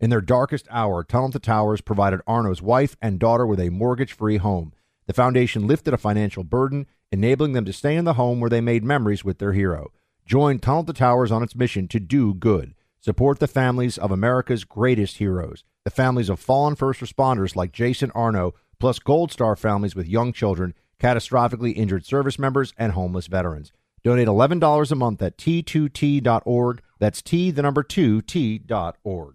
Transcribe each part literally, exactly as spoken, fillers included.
In their darkest hour, Tunnel to Towers provided Arno's wife and daughter with a mortgage-free home. The foundation lifted a financial burden, enabling them to stay in the home where they made memories with their hero. Join Tunnel to Towers on its mission to do good. Support the families of America's greatest heroes, the families of fallen first responders like Jason Arno, plus Gold Star families with young children, catastrophically injured service members, and homeless veterans. Donate eleven dollars a month at T two T dot org. That's T, the number two, T dot org.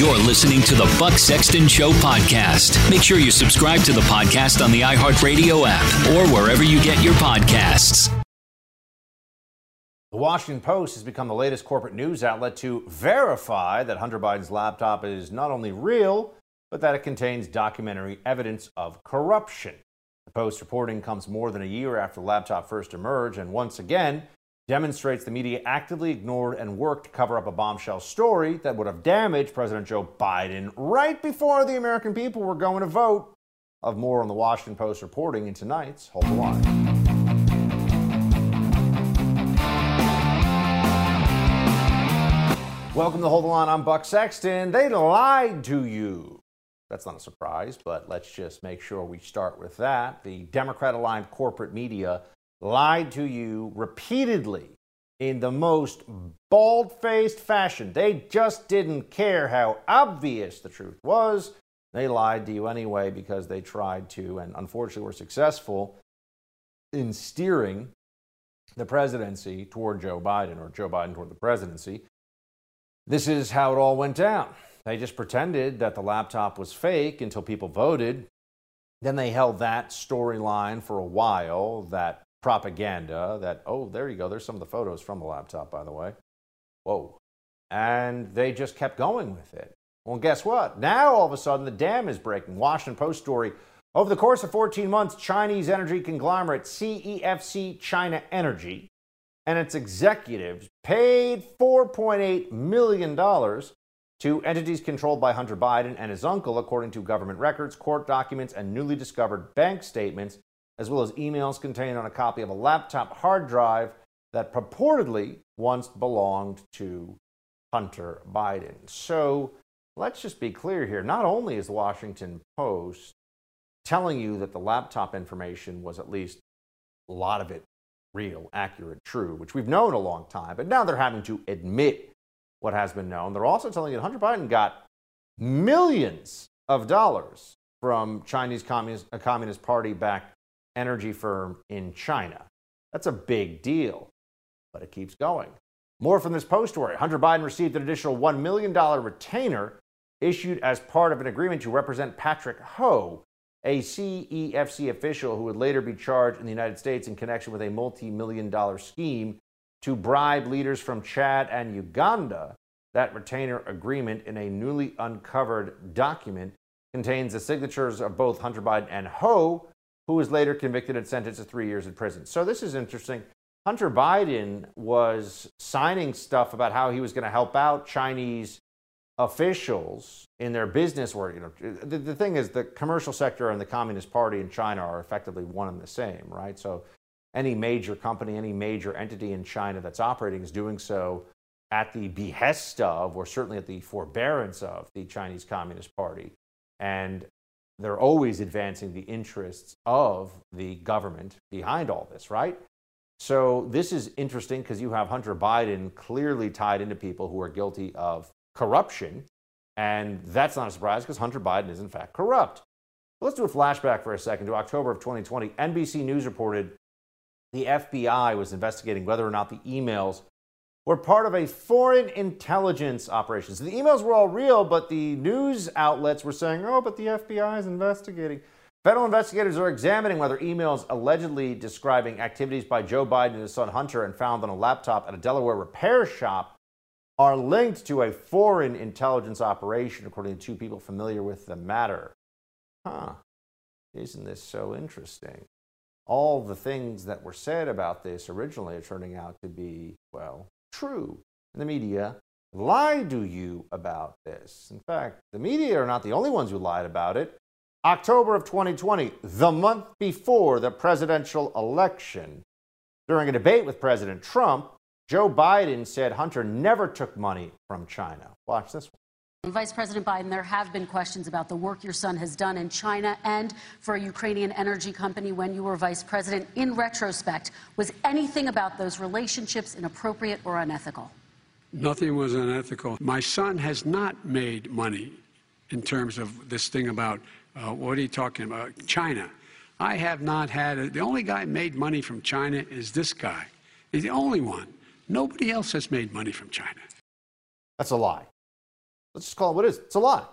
You're listening to the Buck Sexton Show podcast. Make sure you subscribe to the podcast on the iHeartRadio app or wherever you get your podcasts. The Washington Post has become the latest corporate news outlet to verify that Hunter Biden's laptop is not only real, but that it contains documentary evidence of corruption. The Post reporting comes more than a year after the laptop first emerged, and once again demonstrates the media actively ignored and worked to cover up a bombshell story that would have damaged President Joe Biden right before the American people were going to vote. Of more on the Washington Post reporting in tonight's Hold The Line. Welcome to Hold The Line. I'm Buck Sexton. They lied to you. That's not a surprise, but let's just make sure we start with that. The Democrat-aligned corporate media lied to you repeatedly in the most bald-faced fashion. They just didn't care how obvious the truth was. They lied to you anyway because they tried to, and unfortunately were successful in steering the presidency toward Joe Biden, or Joe Biden toward the presidency. This is how it all went down. They just pretended that the laptop was fake until people voted. Then they held that storyline for a while, that propaganda that, oh, there you go, there's some of the photos from the laptop, by the way. Whoa. And they just kept going with it. Well, guess what? Now, all of a sudden, the dam is breaking. Washington Post story. Over the course of fourteen months, Chinese energy conglomerate C E F C China Energy and its executives paid four point eight million dollars to entities controlled by Hunter Biden and his uncle, according to government records, court documents, and newly discovered bank statements, as well as emails contained on a copy of a laptop hard drive that purportedly once belonged to Hunter Biden. So let's just be clear here. Not only is the Washington Post telling you that the laptop information was at least a lot of it real, accurate, true, which we've known a long time, but now they're having to admit what has been known. They're also telling you that Hunter Biden got millions of dollars from Chinese Communist, uh, Communist Party-backed energy firm in China. That's a big deal, but it keeps going. More from this Post story. Hunter Biden received an additional one million dollars retainer issued as part of an agreement to represent Patrick Ho, a C E F C official who would later be charged in the United States in connection with a multi-million dollar scheme to bribe leaders from Chad and Uganda. That retainer agreement, in a newly uncovered document, contains the signatures of both Hunter Biden and Ho, who was later convicted and sentenced to three years in prison. So this is interesting. Hunter Biden was signing stuff about how he was going to help out Chinese officials in their business work. You know, the, the thing is, the commercial sector and the Communist Party in China are effectively one and the same, right? So any major company, any major entity in China that's operating is doing so at the behest of, or certainly at the forbearance of, the Chinese Communist Party. And they're always advancing the interests of the government behind all this, right? So this is interesting because you have Hunter Biden clearly tied into people who are guilty of corruption. And that's not a surprise because Hunter Biden is, in fact, corrupt. Well, let's do a flashback for a second to October of twenty twenty. N B C News reported the F B I was investigating whether or not the emails were part of a foreign intelligence operation. So the emails were all real, but the news outlets were saying, oh, but the F B I is investigating. Federal investigators are examining whether emails allegedly describing activities by Joe Biden and his son Hunter and found on a laptop at a Delaware repair shop are linked to a foreign intelligence operation, according to two people familiar with the matter. Huh. Isn't this so interesting? All the things that were said about this originally are turning out to be, well, true. And the media lied to you about this. In fact, the media are not the only ones who lied about it. October of twenty twenty, the month before the presidential election, during a debate with President Trump, Joe Biden said Hunter never took money from China. Watch this one. Vice President Biden, there have been questions about the work your son has done in China and for a Ukrainian energy company when you were vice president. In retrospect, was anything about those relationships inappropriate or unethical? Nothing was unethical. My son has not made money in terms of this thing about Uh, what are you talking about? China. I have not had a, the only guy made money from China is this guy. He's the only one. Nobody else has made money from China. That's a lie. Let's just call it what it is. It's a lie.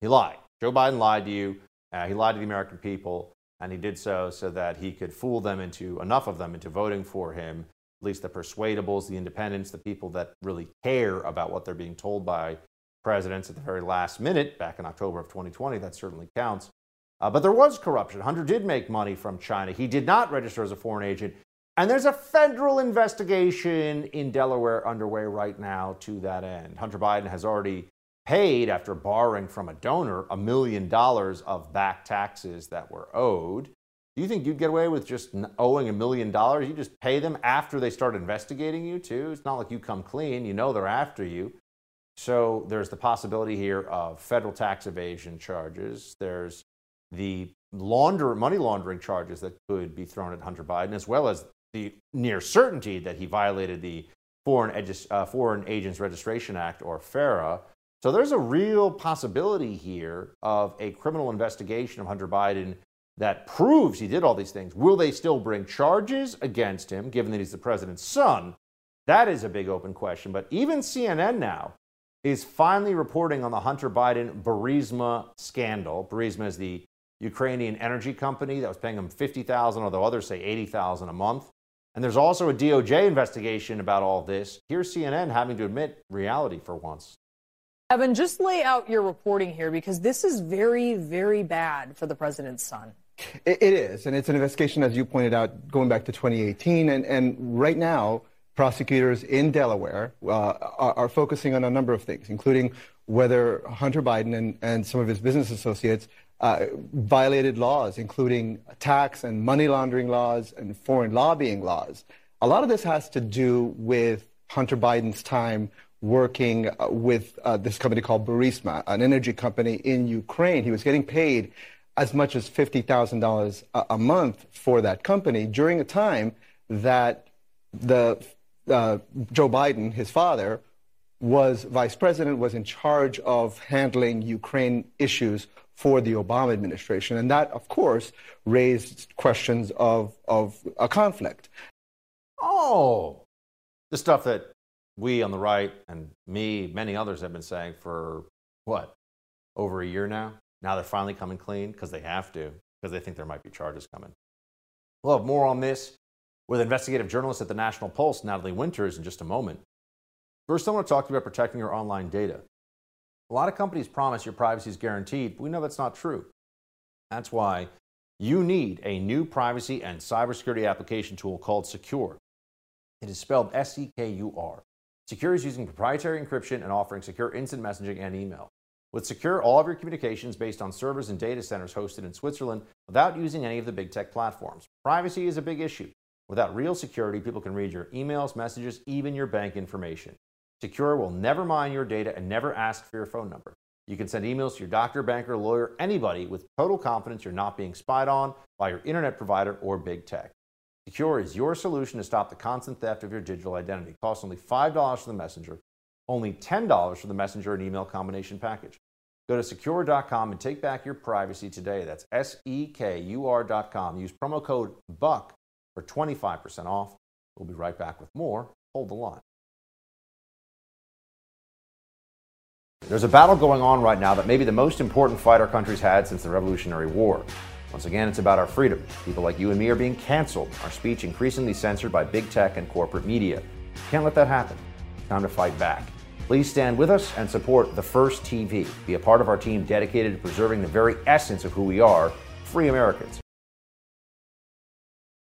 He lied. Joe Biden lied to you. Uh, he lied to the American people, and he did so so that he could fool them into, enough of them into voting for him, at least the persuadables, the independents, the people that really care about what they're being told by presidents at the very last minute, back in October of twenty twenty, that certainly counts. Uh, but there was corruption. Hunter did make money from China. He did not register as a foreign agent. And there's a federal investigation in Delaware underway right now to that end. Hunter Biden has already paid, after borrowing from a donor, a million dollars of back taxes that were owed. Do you think you'd get away with just owing a million dollars? You just pay them after they start investigating you, too? It's not like you come clean. You know they're after you. So there's the possibility here of federal tax evasion charges. There's the launder, money laundering charges that could be thrown at Hunter Biden, as well as the near certainty that he violated the Foreign, Edu- uh, Foreign Agents Registration Act, or FARA. So there's a real possibility here of a criminal investigation of Hunter Biden that proves he did all these things. Will they still bring charges against him, given that he's the president's son? That is a big open question. But even C N N now is finally reporting on the Hunter Biden Burisma scandal. Burisma is the Ukrainian energy company that was paying him fifty thousand dollars, although others say eighty thousand dollars a month. And there's also a D O J investigation about all this. Here's C N N having to admit reality for once. Evan, just lay out your reporting here, because this is very, very bad for the president's son. It is, and it's an investigation, as you pointed out, going back to twenty eighteen, and, and right now, prosecutors in Delaware uh, are, are focusing on a number of things, including whether Hunter Biden and, and some of his business associates uh, violated laws, including tax and money laundering laws and foreign lobbying laws. A lot of this has to do with Hunter Biden's time working with uh, this company called Burisma, an energy company in Ukraine. He was getting paid as much as fifty thousand dollars a, a month for that company during a time that the Uh, Joe Biden, his father, was vice president, was in charge of handling Ukraine issues for the Obama administration. And that, of course, raised questions of, of a conflict. Oh, the stuff that we on the right and me, many others have been saying for, what, over a year now. Now they're finally coming clean because they have to, because they think there might be charges coming. We'll have more on this with investigative journalist at the National Pulse, Natalie Winters, in just a moment. First, I want to talk to you about protecting your online data. A lot of companies promise your privacy is guaranteed, but we know that's not true. That's why you need a new privacy and cybersecurity application tool called Secure. It is spelled S E K U R. Secure is using proprietary encryption and offering secure instant messaging and email. With Secure, all of your communications based on servers and data centers hosted in Switzerland without using any of the big tech platforms. Privacy is a big issue. Without real security, people can read your emails, messages, even your bank information. Secure will never mine your data and never ask for your phone number. You can send emails to your doctor, banker, lawyer, anybody with total confidence you're not being spied on by your internet provider or big tech. Secure is your solution to stop the constant theft of your digital identity. It costs only five dollars for the messenger, only ten dollars for the messenger and email combination package. Go to secure dot com and take back your privacy today. That's S E K U R dot com. Use promo code BUCK for twenty-five percent off. We'll be right back with more Hold the Line. There's a battle going on right now that may be the most important fight our country's had since the Revolutionary War. Once again, it's about our freedom. People like you and me are being canceled, our speech increasingly censored by big tech and corporate media. Can't let that happen. Time to fight back. Please stand with us and support The First T V. Be a part of our team dedicated to preserving the very essence of who we are, free Americans.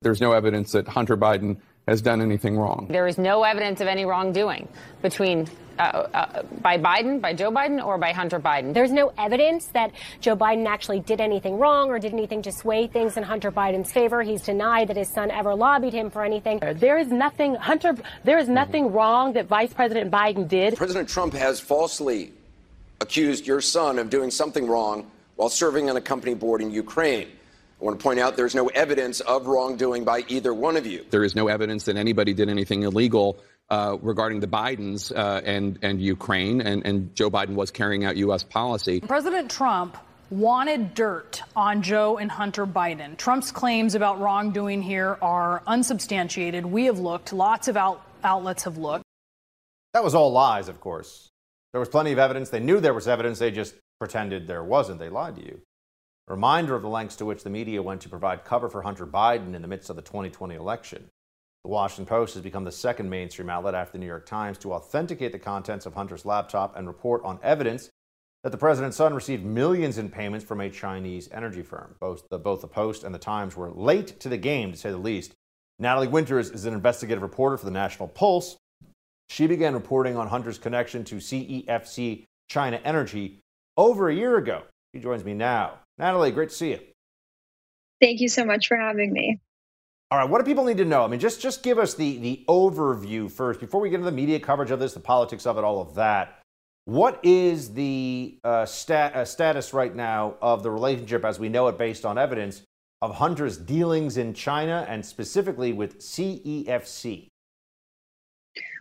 There's no evidence that Hunter Biden has done anything wrong. There is no evidence of any wrongdoing between uh, uh, by Biden, by Joe Biden, or by Hunter Biden. There's no evidence that Joe Biden actually did anything wrong or did anything to sway things in Hunter Biden's favor. He's denied that his son ever lobbied him for anything. There is nothing, Hunter, there is nothing mm-hmm. wrong that Vice President Biden did. President Trump has falsely accused your son of doing something wrong while serving on a company board in Ukraine. I want to point out there's no evidence of wrongdoing by either one of you. There is no evidence that anybody did anything illegal uh, regarding the Bidens uh, and, and Ukraine, and, and Joe Biden was carrying out U S policy. President Trump wanted dirt on Joe and Hunter Biden. Trump's claims about wrongdoing here are unsubstantiated. We have looked. Lots of out- outlets have looked. That was all lies, of course. There was plenty of evidence. They knew there was evidence. They just pretended there wasn't. They lied to you. Reminder of the lengths to which the media went to provide cover for Hunter Biden in the midst of the twenty twenty election. The Washington Post has become the second mainstream outlet after the New York Times to authenticate the contents of Hunter's laptop and report on evidence that the president's son received millions in payments from a Chinese energy firm. Both the, both the Post and the Times were late to the game, to say the least. Natalie Winters is an investigative reporter for the National Pulse. She began reporting on Hunter's connection to C E F C China Energy over a year ago. She joins me now. Natalie, great to see you. Thank you so much for having me. All right, what do people need to know? I mean, just, just give us the, the overview first, before we get into the media coverage of this, the politics of it, all of that. What is the uh, stat, uh, status right now of the relationship, as we know it based on evidence, of Hunter's dealings in China and specifically with C E F C?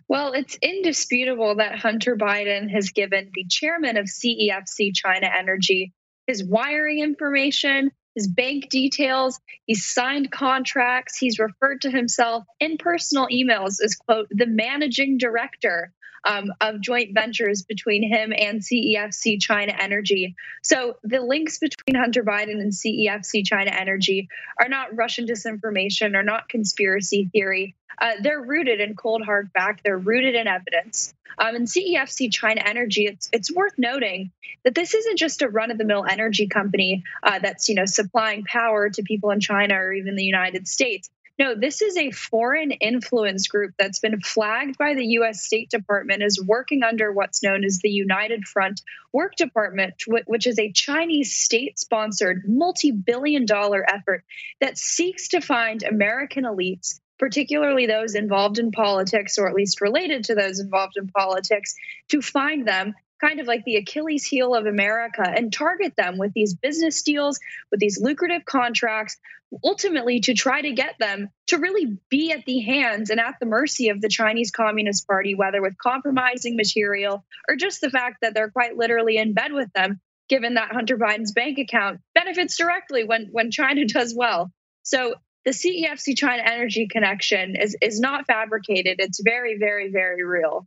Well, it's indisputable that Hunter Biden has given the chairman of C E F C China Energy his wiring information, his bank details. He's signed contracts. He's referred to himself in personal emails as, quote, the managing director um, of joint ventures between him and C E F C China Energy. So the links between Hunter Biden and C E F C China Energy are not Russian disinformation or not conspiracy theory. Uh, they're rooted in cold, hard fact. They're rooted in evidence. Um, and C E F C China Energy, it's it's worth noting that this isn't just a run-of-the-mill energy company uh, that's, you know, supplying power to people in China or even the United States. No, this is a foreign influence group that's been flagged by the U S. State Department as working under what's known as the United Front Work Department, which is a Chinese state-sponsored multi-billion dollar effort that seeks to find American elites, particularly those involved in politics, or at least related to those involved in politics, to find them kind of like the Achilles heel of America and target them with these business deals, with these lucrative contracts, ultimately to try to get them to really be at the hands and at the mercy of the Chinese Communist Party, whether with compromising material or just the fact that they're quite literally in bed with them, given that Hunter Biden's bank account benefits directly when, when China does well. So the C E F C China Energy connection is, is not fabricated. It's very, very, very real.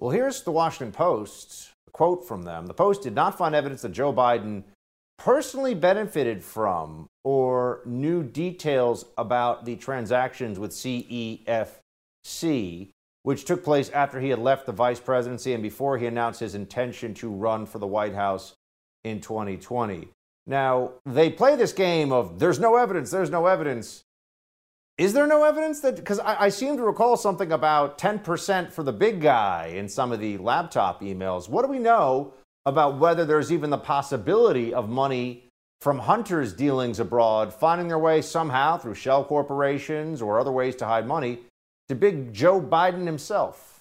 Well, here's the Washington Post, A quote from them: "The Post did not find evidence that Joe Biden personally benefited from or knew details about the transactions with C E F C, which took place after he had left the vice presidency and before he announced his intention to run for the White House in twenty twenty. Now, they play this game of there's no evidence, there's no evidence. Is there no evidence that, because I, I seem to recall something about ten percent for the big guy in some of the laptop emails. What do we know about whether there's even the possibility of money from Hunter's dealings abroad finding their way somehow through shell corporations or other ways to hide money to big Joe Biden himself?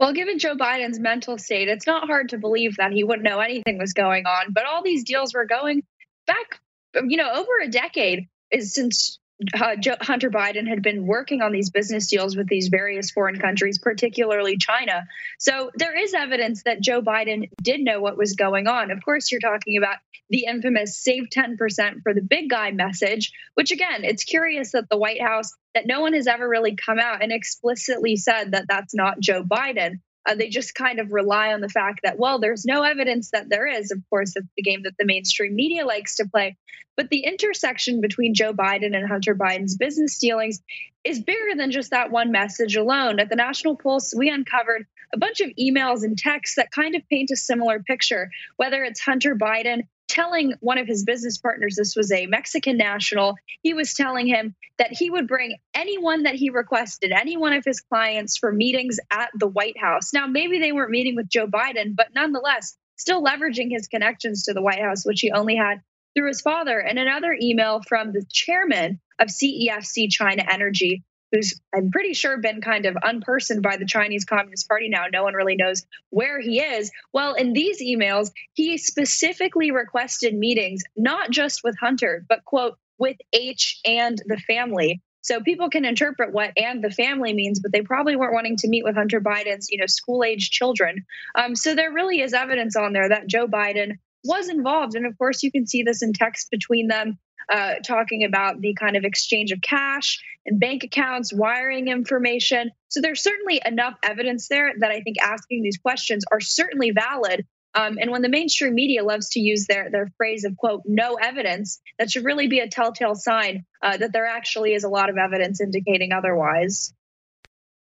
Well, given Joe Biden's mental state, it's not hard to believe that he wouldn't know anything was going on. But all these deals were going back, you know, over a decade is since Uh, Hunter Biden had been working on these business deals with these various foreign countries, particularly China. So there is evidence that Joe Biden did know what was going on. Of course, you're talking about the infamous save ten percent for the big guy message, which, again, it's curious that the White House, that no one has ever really come out and explicitly said that that's not Joe Biden. Uh, they just kind of rely on the fact that, well, there's no evidence that there is. Of course, it's the game that the mainstream media likes to play. But the intersection between Joe Biden and Hunter Biden's business dealings is bigger than just that one message alone. At the National Pulse, we uncovered a bunch of emails and texts that kind of paint a similar picture, whether it's Hunter Biden telling one of his business partners, this was a Mexican national, he was telling him that he would bring anyone that he requested, any one of his clients, for meetings at the White House. Now, maybe they weren't meeting with Joe Biden, but nonetheless, still leveraging his connections to the White House, which he only had through his father. And another email from the chairman of C E F C China Energy, who's, I'm pretty sure, been kind of unpersoned by the Chinese Communist Party now. No one really knows where he is. Well, in these emails, he specifically requested meetings, not just with Hunter, but, quote, with H and the family. So people can interpret what and the family means, but they probably weren't wanting to meet with Hunter Biden's, you know, school-age children. Um, so there really is evidence on there that Joe Biden was involved. And of course, you can see this in text between them, Uh, talking about the kind of exchange of cash and bank accounts, wiring information. So there's certainly enough evidence there that I think asking these questions are certainly valid. Um, and when the mainstream media loves to use their their phrase of, quote, no evidence, that should really be a telltale sign uh, that there actually is a lot of evidence indicating otherwise.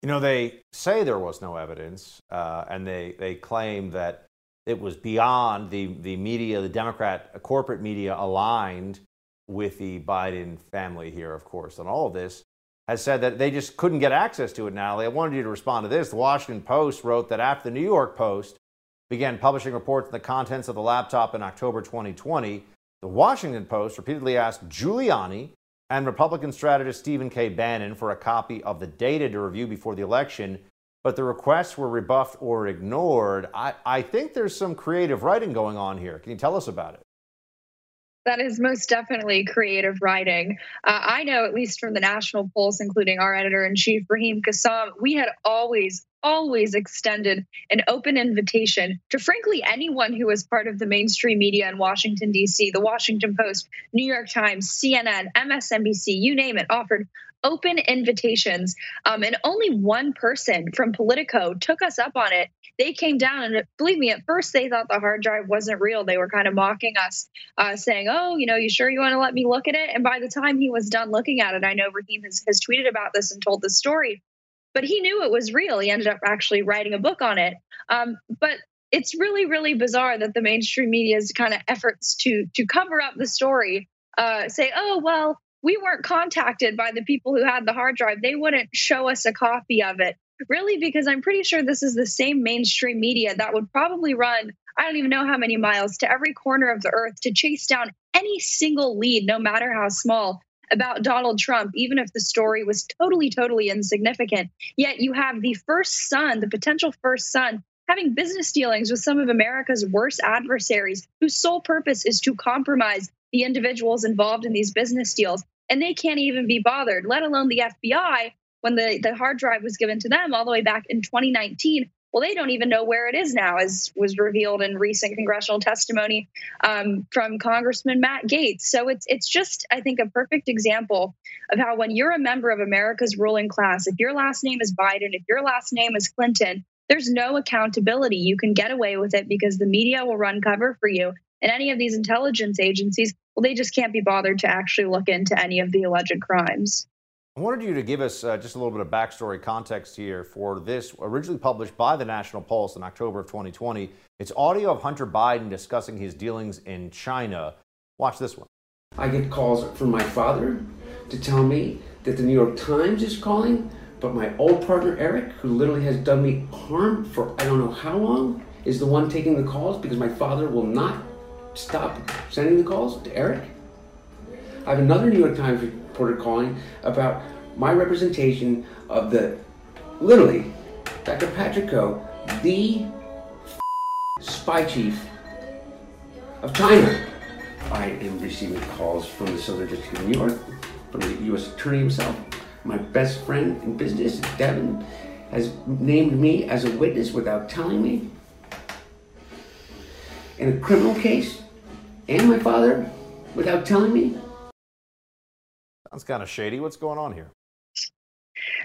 You know, they say there was no evidence, uh, and they, they claim that it was beyond the, the media, the Democrat corporate media aligned with the Biden family here, of course, on all of this, has said that they just couldn't get access to it now. They wanted you to respond to this. The Washington Post wrote that after the New York Post began publishing reports on the contents of the laptop in October twenty twenty, the Washington Post repeatedly asked Giuliani and Republican strategist Stephen K. Bannon for a copy of the data to review before the election, but the requests were rebuffed or ignored. I, I think there's some creative writing going on here. Can you tell us about it? That is most definitely creative writing. Uh, I know, at least from the National Pulse, including our editor-in-chief, Raheem Kassam, we had always, always extended an open invitation to, frankly, anyone who was part of the mainstream media in Washington, D C, the Washington Post, New York Times, C N N, M S N B C, you name it, offered open invitations. Um, and only one person from Politico took us up on it. They came down, and believe me, at first they thought the hard drive wasn't real. They were kind of mocking us, uh, saying, oh, you know, you sure you want to let me look at it? And by the time he was done looking at it, I know Raheem has, has tweeted about this and told the story, but he knew it was real. He ended up actually writing a book on it. Um, but it's really, really bizarre that the mainstream media's kind of efforts to to cover up the story uh, say, oh, well, we weren't contacted by the people who had the hard drive. They wouldn't show us a copy of it. Really, because I'm pretty sure this is the same mainstream media that would probably run, I don't even know how many miles, to every corner of the earth to chase down any single lead, no matter how small, about Donald Trump, even if the story was totally, totally insignificant. Yet you have the first son, the potential first son, having business dealings with some of America's worst adversaries, whose sole purpose is to compromise the individuals involved in these business deals. And they can't even be bothered, let alone the F B I, when the, the hard drive was given to them all the way back in twenty nineteen. Well, they don't even know where it is now, as was revealed in recent congressional testimony um, from Congressman Matt Gaetz. So it's it's just, I think, a perfect example of how when you're a member of America's ruling class, if your last name is Biden, if your last name is Clinton, There's no accountability. You can get away with it because the media will run cover for you. And any of these intelligence agencies, well, they just can't be bothered to actually look into any of the alleged crimes. I wanted you to give us uh, just a little bit of backstory context here for this, originally published by the National Pulse in October of twenty twenty. It's audio of Hunter Biden discussing his dealings in China. Watch this one. I get calls from my father to tell me that the New York Times is calling, but my old partner, Eric, who literally has done me harm for I don't know how long, is the one taking the calls because my father will not stop sending the calls to Eric. I have another New York Times reporter calling about my representation of the, literally, Doctor Patrick Ho, the spy chief of China. I am receiving calls from the Southern District of New York, from the U S Attorney himself. My best friend in business, Devin, has named me as a witness without telling me. In a criminal case, and my father, without telling me. Sounds kind of shady. What's going on here?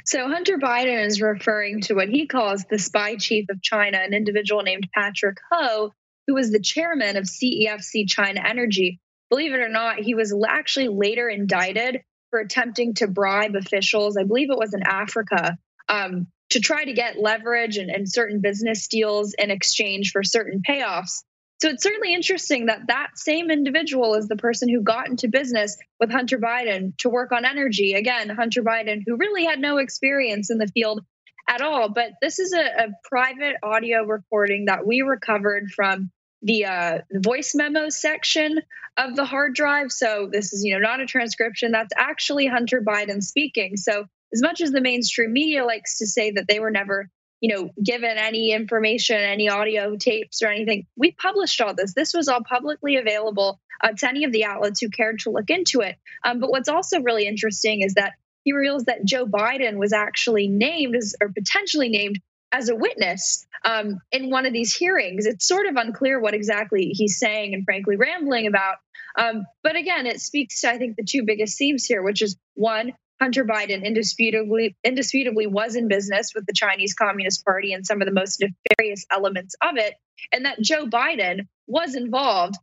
So Hunter Biden is referring to what he calls the spy chief of China, an individual named Patrick Ho, who was the chairman of C E F C China Energy. Believe it or not, he was actually later indicted for attempting to bribe officials, I believe it was in Africa, um, to try to get leverage and, and certain business deals in exchange for certain payoffs. So it's certainly interesting that that same individual is the person who got into business with Hunter Biden to work on energy. Again, Hunter Biden, who really had no experience in the field at all. But this is a, a private audio recording that we recovered from the uh, voice memo section of the hard drive. So this is, you know, not a transcription. That's actually Hunter Biden speaking. So as much as the mainstream media likes to say that they were never, you know, given any information, any audio tapes or anything, we published all this. This was all publicly available uh, to any of the outlets who cared to look into it. Um, but what's also really interesting is that he reveals that Joe Biden was actually named as, or potentially named as a witness um, in one of these hearings. It's sort of unclear what exactly he's saying and frankly rambling about. Um, but again, it speaks to, I think, the two biggest themes here, which is one, Hunter Biden indisputably, indisputably was in business with the Chinese Communist Party and some of the most nefarious elements of it, and that Joe Biden was involved,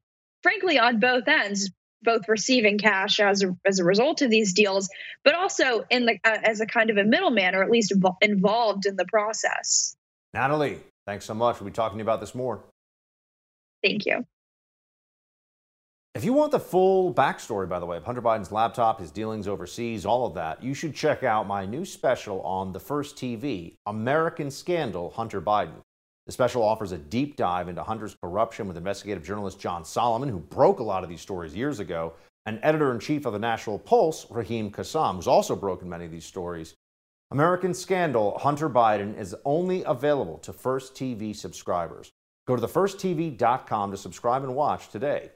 frankly, on both ends, both receiving cash as a, as a result of these deals, but also in the uh, as a kind of a middleman, or at least involved in the process. Natalie, thanks so much. We'll be talking about this more. Thank you. If you want the full backstory, by the way, of Hunter Biden's laptop, his dealings overseas, all of that, you should check out my new special on The First T V, American Scandal, Hunter Biden. The special offers a deep dive into Hunter's corruption with investigative journalist John Solomon, who broke a lot of these stories years ago, and editor-in-chief of the National Pulse, Raheem Kassam, who's also broken many of these stories. American Scandal, Hunter Biden is only available to First T V subscribers. Go to the first t v dot com to subscribe and watch today.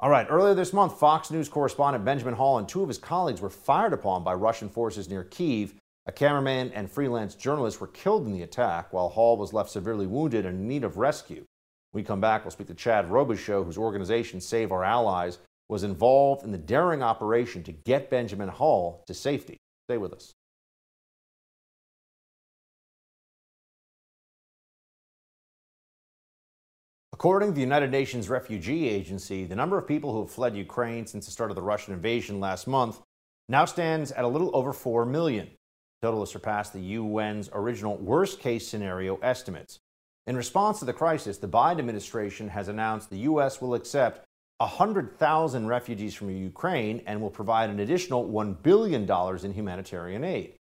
All right, earlier this month, Fox News correspondent Benjamin Hall and two of his colleagues were fired upon by Russian forces near Kyiv. A cameraman and freelance journalist were killed in the attack, while Hall was left severely wounded and in need of rescue. When we come back, we'll speak to Chad Robichaux, whose organization Save Our Allies was involved in the daring operation to get Benjamin Hall to safety. Stay with us. According to the United Nations Refugee Agency, the number of people who have fled Ukraine since the start of the Russian invasion last month now stands at a little over four million. Total has surpassed the U N's original worst-case scenario estimates. In response to the crisis, the Biden administration has announced the U S will accept one hundred thousand refugees from Ukraine and will provide an additional one billion dollars in humanitarian aid.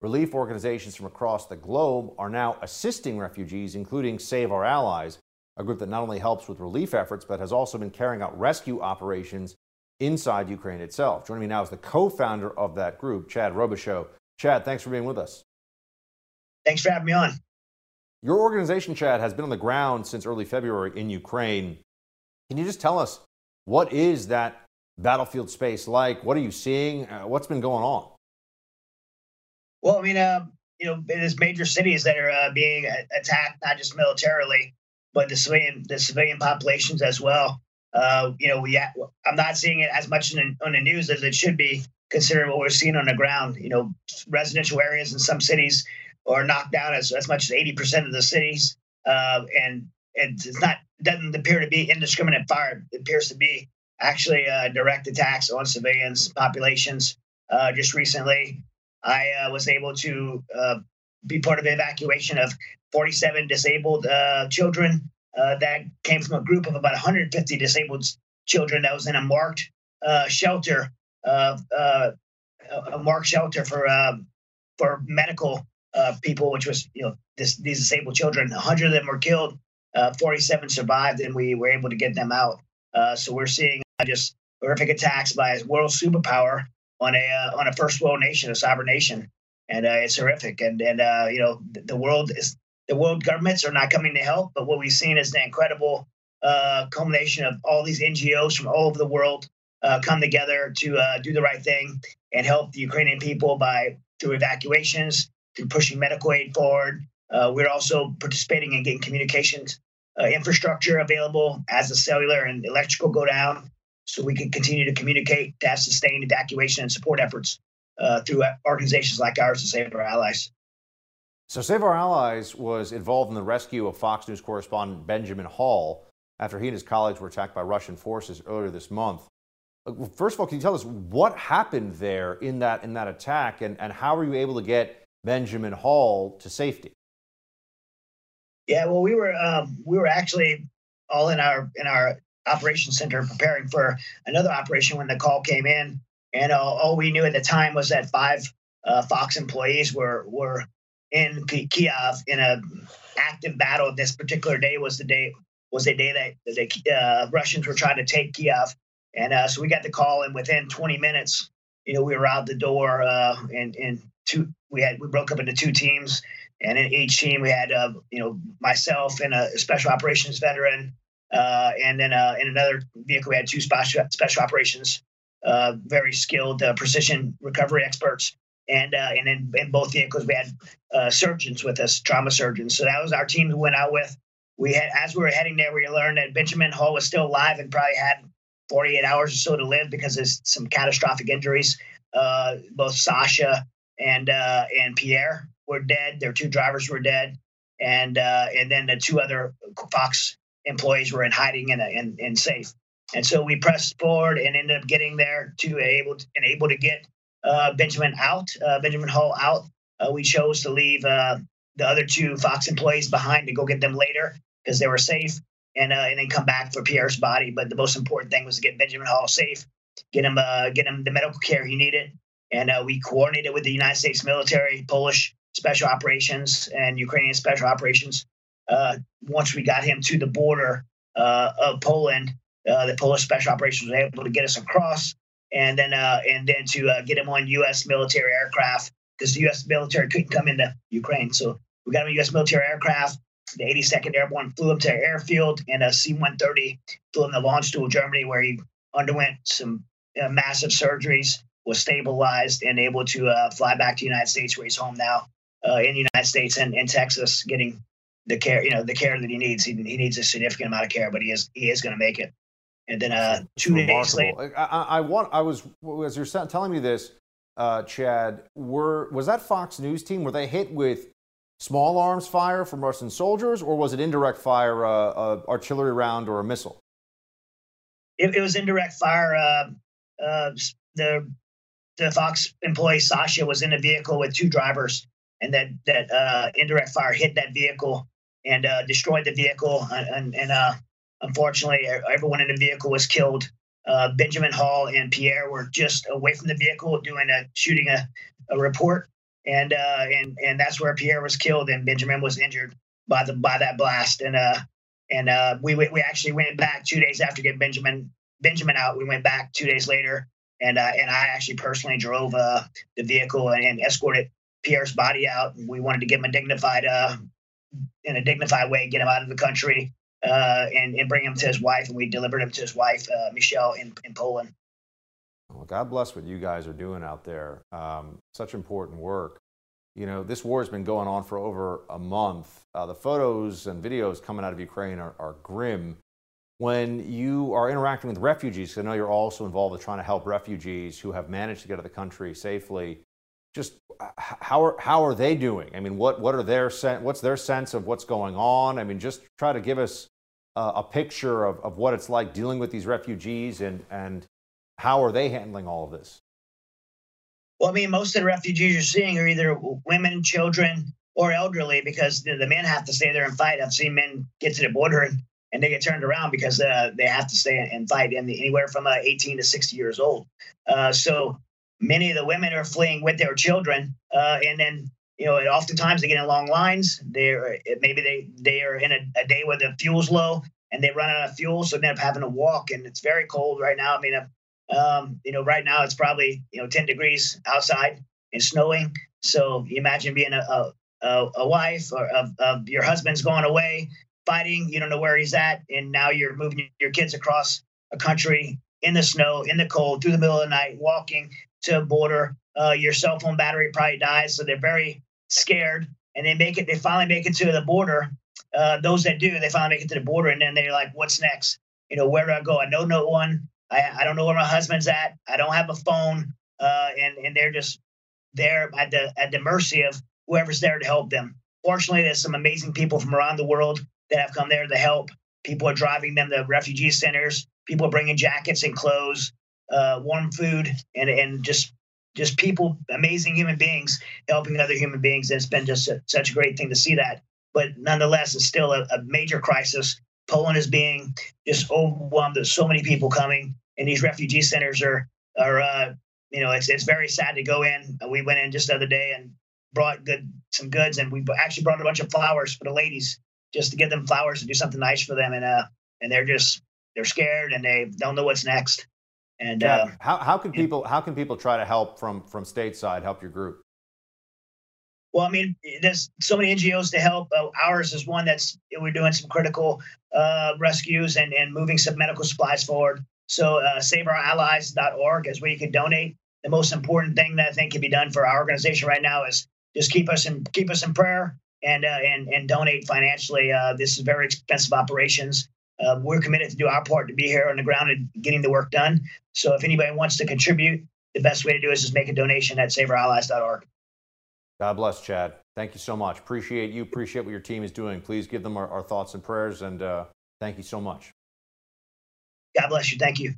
Relief organizations from across the globe are now assisting refugees, including Save Our Allies, a group that not only helps with relief efforts but has also been carrying out rescue operations inside Ukraine itself. Joining me now is the co-founder of that group, Chad Robichaux. Chad, thanks for being with us. Thanks for having me on. Your organization, Chad, has been on the ground since early February in Ukraine. Can you just tell us, what is that battlefield space like? What are you seeing? Uh, what's been going on? Well, I mean, uh, you know, it is major cities that are uh, being attacked, not just militarily, but the civilian, the civilian populations as well. Uh, you know, we, I'm not seeing it as much in, on the news as it should be, considering what we're seeing on the ground. You know, residential areas in some cities or knocked out as, as much as eighty percent of the cities. Uh, and it's not, doesn't appear to be indiscriminate fire. It appears to be actually uh, direct attacks on civilians, populations. Uh, just recently, I uh, was able to uh, be part of the evacuation of forty-seven disabled uh, children. Uh, that came from a group of about one hundred fifty disabled children that was in a marked uh, shelter, uh, uh, a marked shelter for uh, for medical uh, people, which was, you know, this, these disabled children. one hundred of them were killed, uh, forty-seven survived, and we were able to get them out. Uh, so we're seeing uh, just horrific attacks by a world superpower on a uh, on a first world nation, a sovereign nation, and uh, it's horrific. And and uh, you know, the, the world is. The world governments are not coming to help, but what we've seen is the incredible uh, culmination of all these N G Os from all over the world uh, come together to uh, do the right thing and help the Ukrainian people by through evacuations, through pushing medical aid forward. Uh, we're also participating in getting communications uh, infrastructure available as the cellular and electrical go down, so we can continue to communicate to have sustained evacuation and support efforts uh, through organizations like ours to Save Our Allies. So Save Our Allies was involved in the rescue of Fox News correspondent Benjamin Hall after he and his colleagues were attacked by Russian forces earlier this month. First of all, can you tell us what happened there in that in that attack, and, and how were you able to get Benjamin Hall to safety? Yeah, well, we were um, we were actually all in our in our operations center preparing for another operation when the call came in, and uh, all we knew at the time was that five uh, Fox employees were were. in Kyiv in a active battle. This particular day was the day was the day that the uh, Russians were trying to take Kyiv, and uh, so we got the call, and within twenty minutes, you know, we were out the door, uh, and and two we had we broke up into two teams, and in each team we had uh, you know myself and a special operations veteran, uh, and then uh, in another vehicle we had two special special operations, uh, very skilled uh, precision recovery experts. And uh, and in, in both vehicles, we had uh, surgeons with us, trauma surgeons. So that was our team who went out with. We had, as we were heading there, we learned that Benjamin Hall was still alive and probably had forty-eight hours or so to live because of some catastrophic injuries. Uh, both Sasha and uh, and Pierre were dead. Their two drivers were dead, and uh, and then the two other Fox employees were in hiding and and and safe. And so we pressed forward and ended up getting there to able to, and able to get. Uh, Benjamin out, uh, Benjamin Hall out. Uh, we chose to leave uh, the other two Fox employees behind to go get them later because they were safe, and uh, and then come back for Pierre's body. But the most important thing was to get Benjamin Hall safe, get him uh, get him the medical care he needed, and uh, we coordinated with the United States military, Polish special operations, and Ukrainian special operations. Uh, once we got him to the border uh, of Poland, uh, the Polish special operations were able to get us across. And then, uh, and then to uh, get him on U S military aircraft, because the U S military couldn't come into Ukraine. So we got him on U S military aircraft. The eighty-second Airborne flew him to an airfield, and a C one thirty flew him to launch to Germany, where he underwent some uh, massive surgeries, was stabilized, and able to uh, fly back to the United States, where he's home now uh, in the United States and in Texas, getting the care, you know, the care that he needs. He, he needs a significant amount of care, but he is he is going to make it. And then uh, two days later, I, I, I want. I was as you're telling me this, uh, Chad. Were was that Fox News team? Were they hit with small arms fire from Russian soldiers, or was it indirect fire, uh, uh, artillery round, or a missile? It, it was indirect fire. Uh, uh, the the Fox employee Sasha was in a vehicle with two drivers, and that that uh, indirect fire hit that vehicle and uh, destroyed the vehicle, and and. and uh, Unfortunately, everyone in the vehicle was killed. Uh, Benjamin Hall and Pierre were just away from the vehicle doing a shooting a, a report, and uh, and and that's where Pierre was killed, and Benjamin was injured by the by that blast. And uh, and uh, we we actually went back two days after getting Benjamin Benjamin out. We went back two days later, and uh, and I actually personally drove uh, the vehicle and, and escorted Pierre's body out. We wanted to give him a dignified uh, in a dignified way, get him out of the country. Uh, and, and bring him to his wife, and we delivered him to his wife, uh, Michelle, in, in Poland. Well, God bless what you guys are doing out there. Um, such important work. You know, this war has been going on for over a month. Uh, the photos and videos coming out of Ukraine are, are grim. When you are interacting with refugees, 'cause I know you're also involved with trying to help refugees who have managed to get out of the country safely, just how are how are they doing? I mean, what what are their sen- what's their sense of what's going on? I mean, just try to give us uh, a picture of, of what it's like dealing with these refugees, and and how are they handling all of this? Well, I mean, most of the refugees you're seeing are either women, children, or elderly, because the, the men have to stay there and fight. I've seen men get to the border and, and they get turned around because uh, they have to stay and fight, and anywhere from uh, eighteen to sixty years old. Uh, so many of the women are fleeing with their children, uh, and then you know oftentimes they get in long lines. They're maybe they they are in a, a day where the fuel's low and they run out of fuel, so they end up having to walk. And it's very cold right now. I mean, um, you know, right now it's probably you know ten degrees outside and snowing. So you imagine being a a, a wife or of, of your husband's going away fighting. You don't know where he's at, and now you're moving your kids across a country in the snow, in the cold, through the middle of the night, walking to a border. Uh, your cell phone battery probably dies, so they're very scared. And they make it. They finally make it to the border. Uh, those that do, they finally make it to the border, and then they're like, "What's next? You know, where do I go? I know no one. I, I don't know where my husband's at. I don't have a phone." Uh, and and they're just there at the at the mercy of whoever's there to help them. Fortunately, there's some amazing people from around the world that have come there to help. People are driving them to refugee centers. People are bringing jackets and clothes, uh, warm food, and and just just people, amazing human beings helping other human beings. And it's been just a, such a great thing to see that. But nonetheless, it's still a, a major crisis. Poland is being just overwhelmed. There's so many people coming, and these refugee centers are are uh, you know it's it's very sad to go in. We went in just the other day and brought good some goods, and we actually brought a bunch of flowers for the ladies, just to give them flowers and do something nice for them. And uh, and they're just, they're scared and they don't know what's next. And yeah. uh, how how can people how can people try to help from from stateside, help your group? Well, I mean, there's so many N G Os to help. Uh, ours is one that's, we're doing some critical uh, rescues and, and moving some medical supplies forward. So uh, save our allies dot org is where you can donate. The most important thing that I think can be done for our organization right now is just keep us in, keep us in prayer. And, uh, and and donate financially. Uh, this is very expensive operations. Uh, we're committed to do our part to be here on the ground and getting the work done. So if anybody wants to contribute, the best way to do is just make a donation at save our allies dot org. God bless, Chad. Thank you so much. Appreciate you. Appreciate what your team is doing. Please give them our, our thoughts and prayers. And uh, thank you so much. God bless you. Thank you.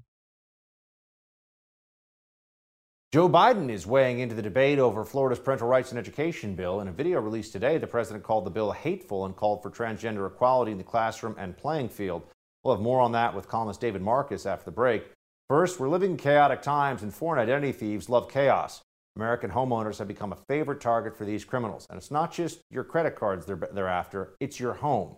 Joe Biden is weighing into the debate over Florida's parental rights and education bill. In a video released today, the president called the bill hateful and called for transgender equality in the classroom and playing field. We'll have more on that with columnist David Marcus after the break. First, we're living in chaotic times, and foreign identity thieves love chaos. American homeowners have become a favorite target for these criminals. And it's not just your credit cards they're, they're after, it's your home.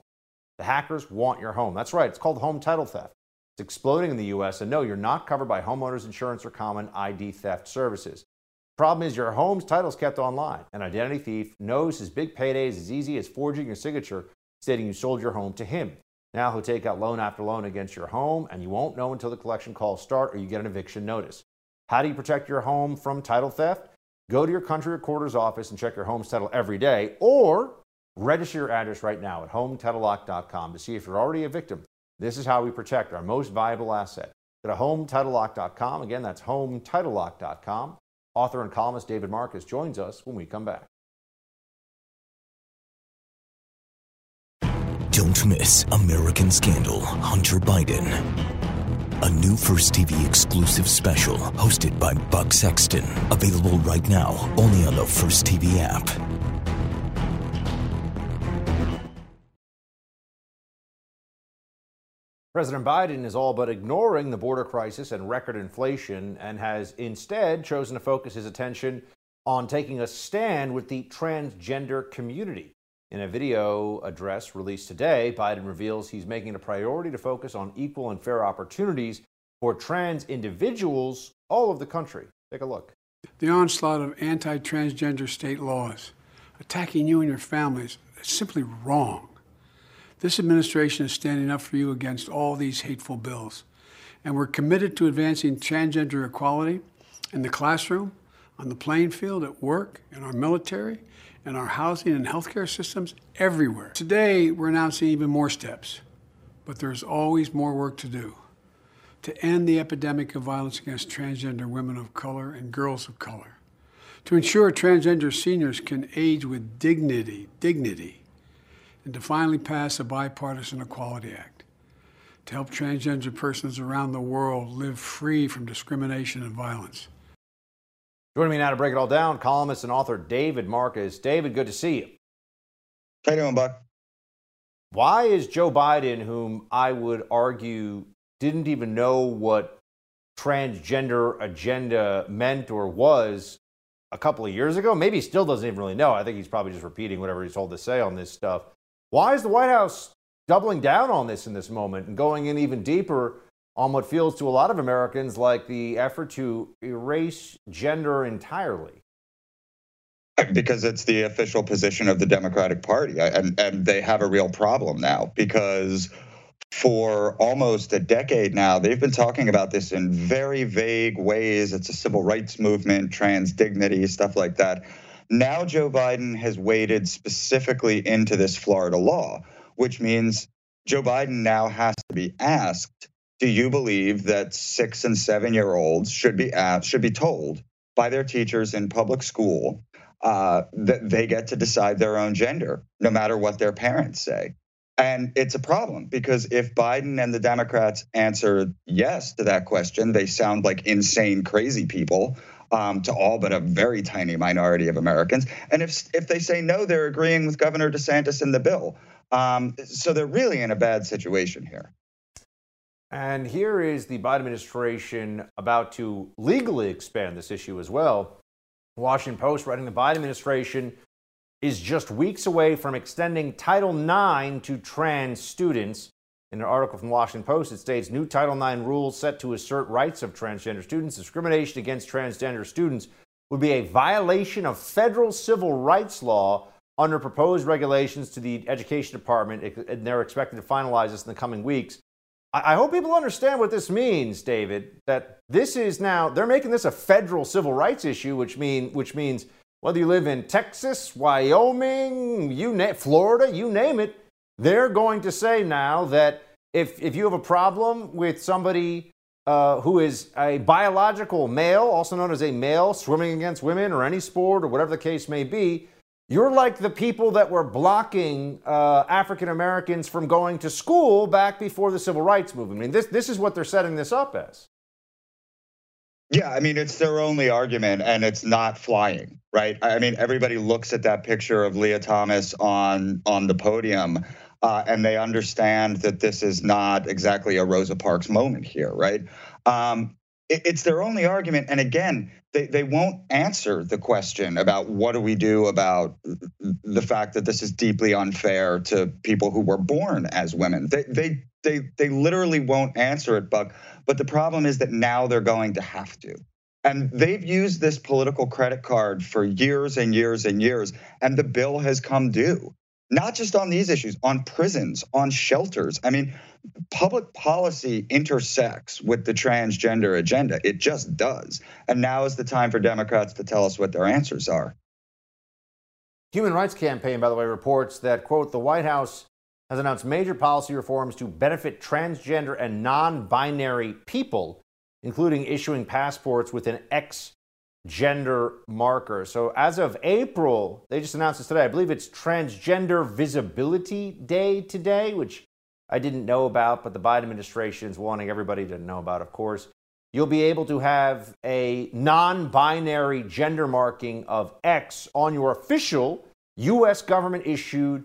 The hackers want your home. That's right, it's called home title theft. It's exploding in the U S, and no, you're not covered by homeowners insurance or common I D theft services. The problem is your home's title's kept online. An identity thief knows his big payday is as easy as forging your signature stating you sold your home to him. Now he'll take out loan after loan against your home, and you won't know until the collection calls start or you get an eviction notice. How do you protect your home from title theft? Go to your country recorder's office and check your home's title every day, or register your address right now at home title lock dot com to see if you're already a victim. This is how we protect our most valuable asset. Go to home title lock dot com. Again, that's home title lock dot com. Author and columnist David Marcus joins us when we come back. Don't miss American Scandal, Hunter Biden. A new First T V exclusive special hosted by Buck Sexton. Available right now only on the First T V app. President Biden is all but ignoring the border crisis and record inflation, and has instead chosen to focus his attention on taking a stand with the transgender community. In a video address released today, Biden reveals he's making it a priority to focus on equal and fair opportunities for trans individuals all over the country. Take a look. The onslaught of anti-transgender state laws attacking you and your families is simply wrong. This administration is standing up for you against all these hateful bills. And we're committed to advancing transgender equality in the classroom, on the playing field, at work, in our military, in our housing and healthcare systems, everywhere. Today, we're announcing even more steps, but there's always more work to do to end the epidemic of violence against transgender women of color and girls of color, to ensure transgender seniors can age with dignity, dignity, and to finally pass a bipartisan Equality Act to help transgender persons around the world live free from discrimination and violence. Joining me now to break it all down, columnist and author David Marcus. David, good to see you. How you doing, Buck? Why is Joe Biden, whom I would argue didn't even know what transgender agenda meant or was a couple of years ago, maybe he still doesn't even really know. I think he's probably just repeating whatever he's told to say on this stuff. Why is the White House doubling down on this in this moment and going in even deeper on what feels to a lot of Americans like the effort to erase gender entirely? Because it's the official position of the Democratic Party, and, and they have a real problem now, because for almost a decade now, they've been talking about this in very vague ways. It's a civil rights movement, trans dignity, stuff like that. Now Joe Biden has waded specifically into this Florida law, which means Joe Biden now has to be asked, do you believe that six and seven-year-olds should be asked, should be told by their teachers in public school uh, that they get to decide their own gender, no matter what their parents say? And it's a problem, because if Biden and the Democrats answer yes to that question, they sound like insane, crazy people um, to all but a very tiny minority of Americans. And if if they say no, they're agreeing with Governor DeSantis in the bill. Um, so they're really in a bad situation here. And here is the Biden administration about to legally expand this issue as well. The Washington Post writing the Biden administration is just weeks away from extending Title nine to trans students. In an article from The Washington Post, it states, new Title nine rules set to assert rights of transgender students. Discrimination against transgender students would be a violation of federal civil rights law under proposed regulations to the Education Department, and they're expected to finalize this in the coming weeks. I hope people understand what this means, David, that this is now, they're making this a federal civil rights issue, which mean which means whether you live in Texas, Wyoming, you na- Florida, you name it, they're going to say now that if, if you have a problem with somebody uh, who is a biological male, also known as a male, swimming against women or any sport or whatever the case may be, you're like the people that were blocking uh, African Americans from going to school back before the Civil Rights Movement. I mean, this, this is what they're setting this up as. Yeah, I mean, it's their only argument, and it's not flying, right? I mean, everybody looks at that picture of Leah Thomas on on the podium, uh, and they understand that this is not exactly a Rosa Parks moment here, right? Um, it, it's their only argument, and again, they, they won't answer the question about what do we do about the fact that this is deeply unfair to people who were born as women. They they They they literally won't answer it, Buck. But the problem is that now they're going to have to. And they've used this political credit card for years and years and years, and the bill has come due. Not just on these issues, on prisons, on shelters. I mean, public policy intersects with the transgender agenda. It just does. And now is the time for Democrats to tell us what their answers are. Human Rights Campaign, by the way, reports that, quote, the White House has announced major policy reforms to benefit transgender and non-binary people, including issuing passports with an X gender marker. So as of April, they just announced this today. I believe it's Transgender Visibility Day today, which I didn't know about, but the Biden administration is wanting everybody to know about, of course. You'll be able to have a non-binary gender marking of X on your official U S government-issued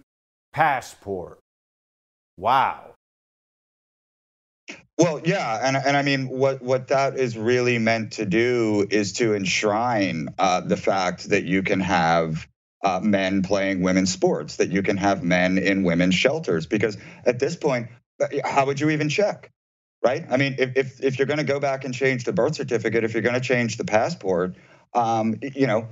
passport. Wow. Well, yeah, and and I mean, what what that is really meant to do is to enshrine uh, the fact that you can have uh, men playing women's sports, that you can have men in women's shelters, because at this point, how would you even check, right? I mean, if if, if you're going to go back and change the birth certificate, if you're going to change the passport, um, you know.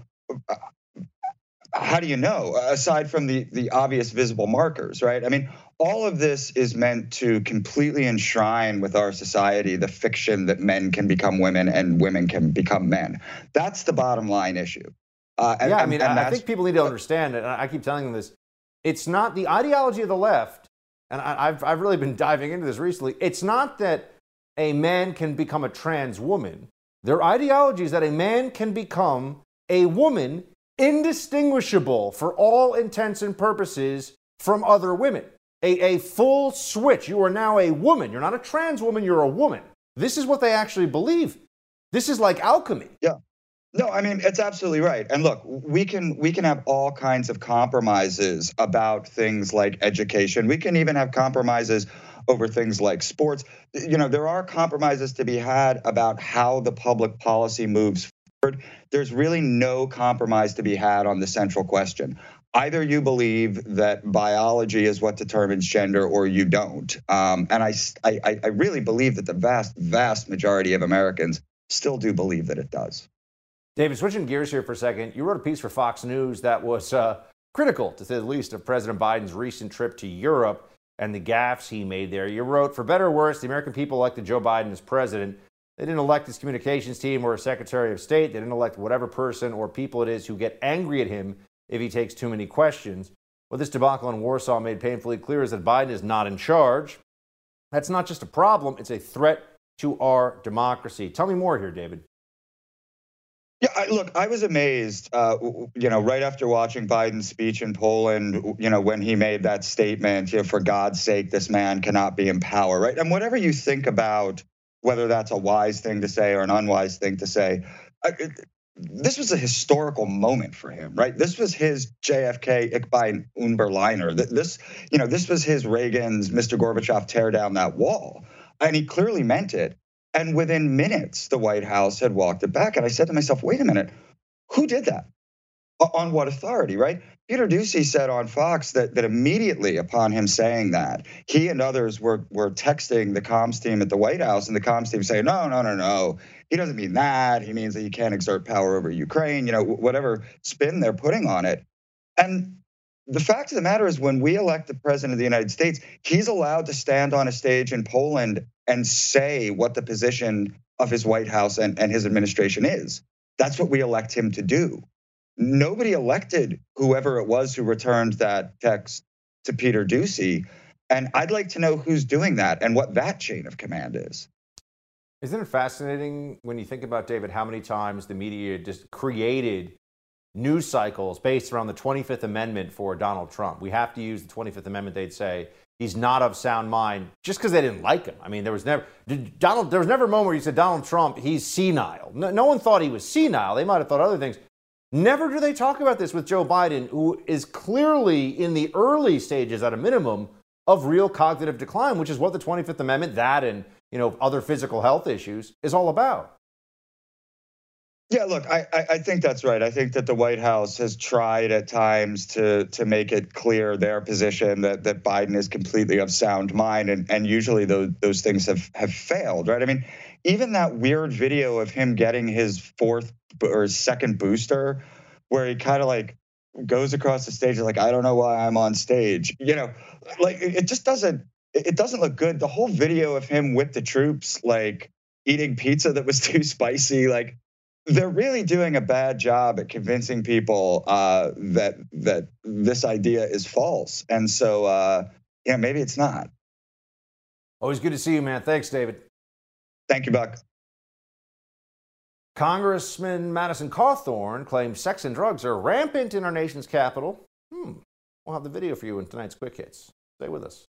How do you know, aside from the, the obvious visible markers, right? I mean, all of this is meant to completely enshrine with our society the fiction that men can become women and women can become men. That's the bottom line issue. Uh, and, yeah, I mean, and, and I think people need to understand it. And I keep telling them this. It's not the ideology of the left, and I, I've, I've really been diving into this recently. It's not that a man can become a trans woman. Their ideology is that a man can become a woman indistinguishable for all intents and purposes from other women. A, a full switch. You are now a woman. You're not a trans woman. You're a woman. This is what they actually believe. This is like alchemy. Yeah. No, I mean, it's absolutely right. And look, we can we can have all kinds of compromises about things like education. We can even have compromises over things like sports. You know, there are compromises to be had about how the public policy moves forward. There's really no compromise to be had on the central question. Either you believe that biology is what determines gender or you don't. Um, and I, I, I really believe that the vast, vast majority of Americans still do believe that it does. David, switching gears here for a second, you wrote a piece for Fox News that was uh, critical, to say the least, of President Biden's recent trip to Europe and the gaffes he made there. You wrote, for better or worse, the American people elected Joe Biden as president. They didn't elect his communications team or his secretary of state. They didn't elect whatever person or people it is who get angry at him if he takes too many questions. What this debacle in Warsaw made painfully clear is that Biden is not in charge. That's not just a problem, it's a threat to our democracy. Tell me more here, David. Yeah, I, look, I was amazed, uh, you know, right after watching Biden's speech in Poland, you know, when he made that statement, you know, for God's sake, this man cannot be in power, right? And whatever you think about whether that's a wise thing to say or an unwise thing to say, I, this was a historical moment for him, right? This was his J F K, Ich bin ein Berliner. This, you know, this was his Reagan's Mister Gorbachev, tear down that wall. And he clearly meant it. And within minutes, the White House had walked it back. And I said to myself, wait a minute, who did that? On what authority, right? Peter Doocy said on Fox that, that immediately upon him saying that, he and others were, were texting the comms team at the White House, and the comms team saying, no, no, no, no, he doesn't mean that. He means that he can't exert power over Ukraine, you know, whatever spin they're putting on it. And the fact of the matter is, when we elect the president of the United States, he's allowed to stand on a stage in Poland and say what the position of his White House and, and his administration is. That's what we elect him to do. Nobody elected whoever it was who returned that text to Peter Doocy. And I'd like to know who's doing that and what that chain of command is. Isn't it fascinating when you think about, David, how many times the media just created news cycles based around the twenty-fifth Amendment for Donald Trump? We have to use the twenty-fifth Amendment, they'd say. He's not of sound mind, just because they didn't like him. I mean, there was never did Donald. There was never a moment where you said, Donald Trump, he's senile. No, no one thought he was senile. They might have thought other things. Never do they talk about this with Joe Biden, who is clearly in the early stages, at a minimum, of real cognitive decline, which is what the twenty-fifth Amendment, that and, you know, other physical health issues, is all about. Yeah, look, I, I think that's right. I think that the White House has tried at times to to make it clear their position that that Biden is completely of sound mind, and, and usually those those things have, have failed, right? I mean, even that weird video of him getting his fourth or his second booster, where he kind of like goes across the stage like, I don't know why I'm on stage, you know, like it just doesn't it doesn't look good. The whole video of him with the troops, like eating pizza that was too spicy, like. They're really doing a bad job at convincing people uh, that that this idea is false. And so, uh, yeah, maybe it's not. Always good to see you, man. Thanks, David. Thank you, Buck. Congressman Madison Cawthorn claims sex and drugs are rampant in our nation's capital. Hmm. We'll have the video for you in tonight's Quick Hits. Stay with us.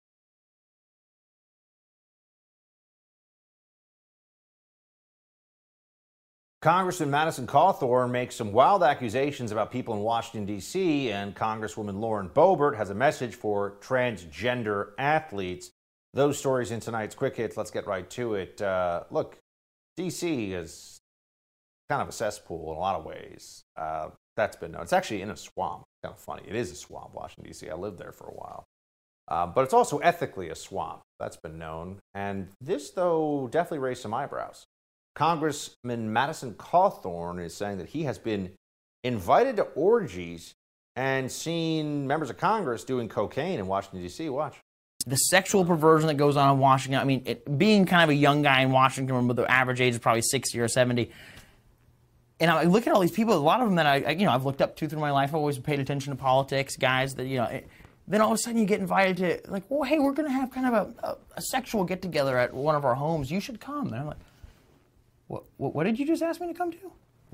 Congressman Madison Cawthorn makes some wild accusations about people in Washington, D C, and Congresswoman Lauren Boebert has a message for transgender athletes. Those stories in tonight's Quick Hits. Let's get right to it. Uh, look, D C is kind of a cesspool in a lot of ways. Uh, that's been known. It's actually in a swamp. It's kind of funny. It is a swamp, Washington, D C. I lived there for a while. Uh, but it's also ethically a swamp. That's been known. And this, though, definitely raised some eyebrows. Congressman Madison Cawthorn is saying that he has been invited to orgies and seen members of Congress doing cocaine in Washington, D C. Watch. The sexual perversion that goes on in Washington, I mean, it, being kind of a young guy in Washington, with the average age is probably sixty or seventy. And I look at all these people, a lot of them that I, I you know, I've looked up to through my life. I've always paid attention to politics, guys that, you know, it, then all of a sudden you get invited to, like, well, hey, we're going to have kind of a, a, a sexual get-together at one of our homes. You should come. And I'm like, What, what, what did you just ask me to come to?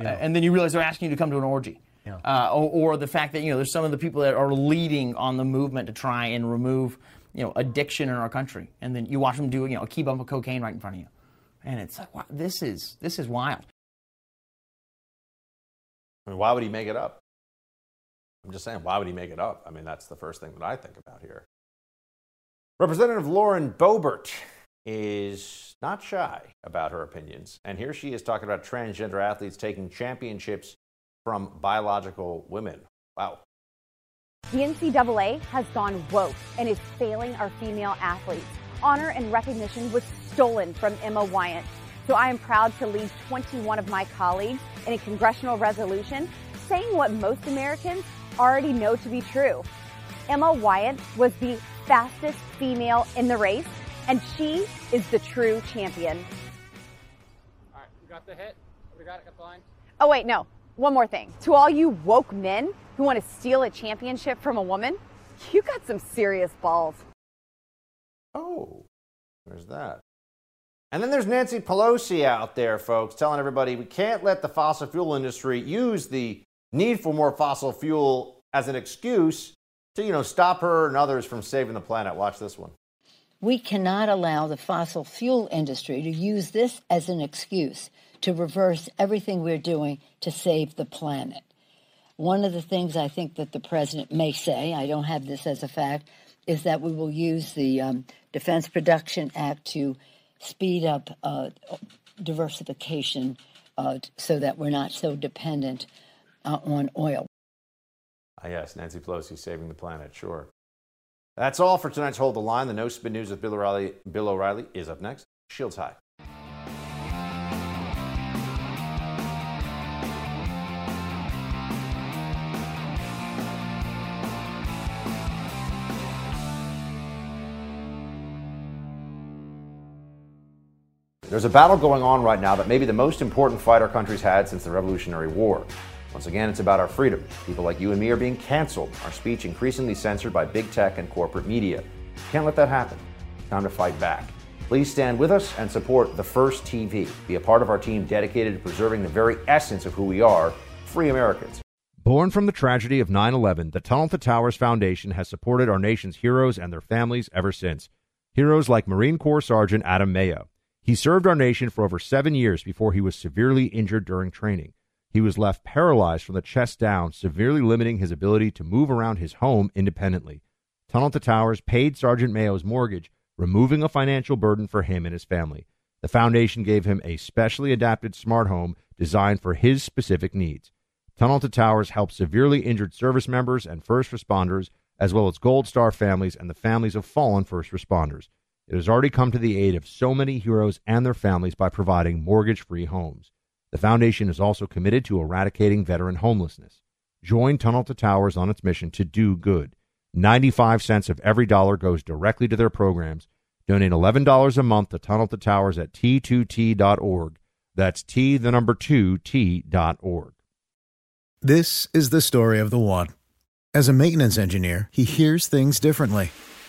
you know. And then you realize they're asking you to come to an orgy. Yeah. Uh, or, or the fact that, you know, there's some of the people that are leading on the movement to try and remove, you know, addiction in our country. And then you watch them do, you know, a key bump of cocaine right in front of you. And it's like, wow, this is, this is wild. I mean, why would he make it up? I'm just saying, why would he make it up? I mean, that's the first thing that I think about here. Representative Lauren Boebert is not shy about her opinions. And here she is talking about transgender athletes taking championships from biological women. Wow. The N C double A has gone woke and is failing our female athletes. Honor and recognition was stolen from Emma Wyatt. So I am proud to lead twenty-one of my colleagues in a congressional resolution saying what most Americans already know to be true. Emma Wyatt was the fastest female in the race, and she is the true champion. All right, we got the hit. We got it, got the line. Oh, wait, no. One more thing. To all you woke men who want to steal a championship from a woman, you got some serious balls. Oh, there's that. And then there's Nancy Pelosi out there, folks, telling everybody we can't let the fossil fuel industry use the need for more fossil fuel as an excuse to, you know, stop her and others from saving the planet. Watch this one. We cannot allow the fossil fuel industry to use this as an excuse to reverse everything we're doing to save the planet. One of the things I think that the president may say, I don't have this as a fact, is that we will use the um, Defense Production Act to speed up uh, diversification uh, so that we're not so dependent uh, on oil. Ah, yes, Nancy Pelosi saving the planet, sure. That's all for tonight's Hold the Line. The No Spin News with Bill O'Reilly, Bill O'Reilly is up next. Shields high. There's a battle going on right now that may be the most important fight our country's had since the Revolutionary War. Once again, it's about our freedom. People like you and me are being canceled, our speech increasingly censored by big tech and corporate media. Can't let that happen. Time to fight back. Please stand with us and support The First T V. Be a part of our team dedicated to preserving the very essence of who we are, free Americans. Born from the tragedy of nine eleven, the Tunnel to Towers Foundation has supported our nation's heroes and their families ever since. Heroes like Marine Corps Sergeant Adam Mayo. He served our nation for over seven years before he was severely injured during training. He was left paralyzed from the chest down, severely limiting his ability to move around his home independently. Tunnel to Towers paid Sergeant Mayo's mortgage, removing a financial burden for him and his family. The foundation gave him a specially adapted smart home designed for his specific needs. Tunnel to Towers helps severely injured service members and first responders, as well as Gold Star families and the families of fallen first responders. It has already come to the aid of so many heroes and their families by providing mortgage-free homes. The foundation is also committed to eradicating veteran homelessness. Join Tunnel to Towers on its mission to do good. ninety-five cents of every dollar goes directly to their programs. Donate eleven dollars a month to Tunnel to Towers at T two T dot org. That's T, the number two, T dot org. This is the story of the one. As a maintenance engineer, he hears things differently.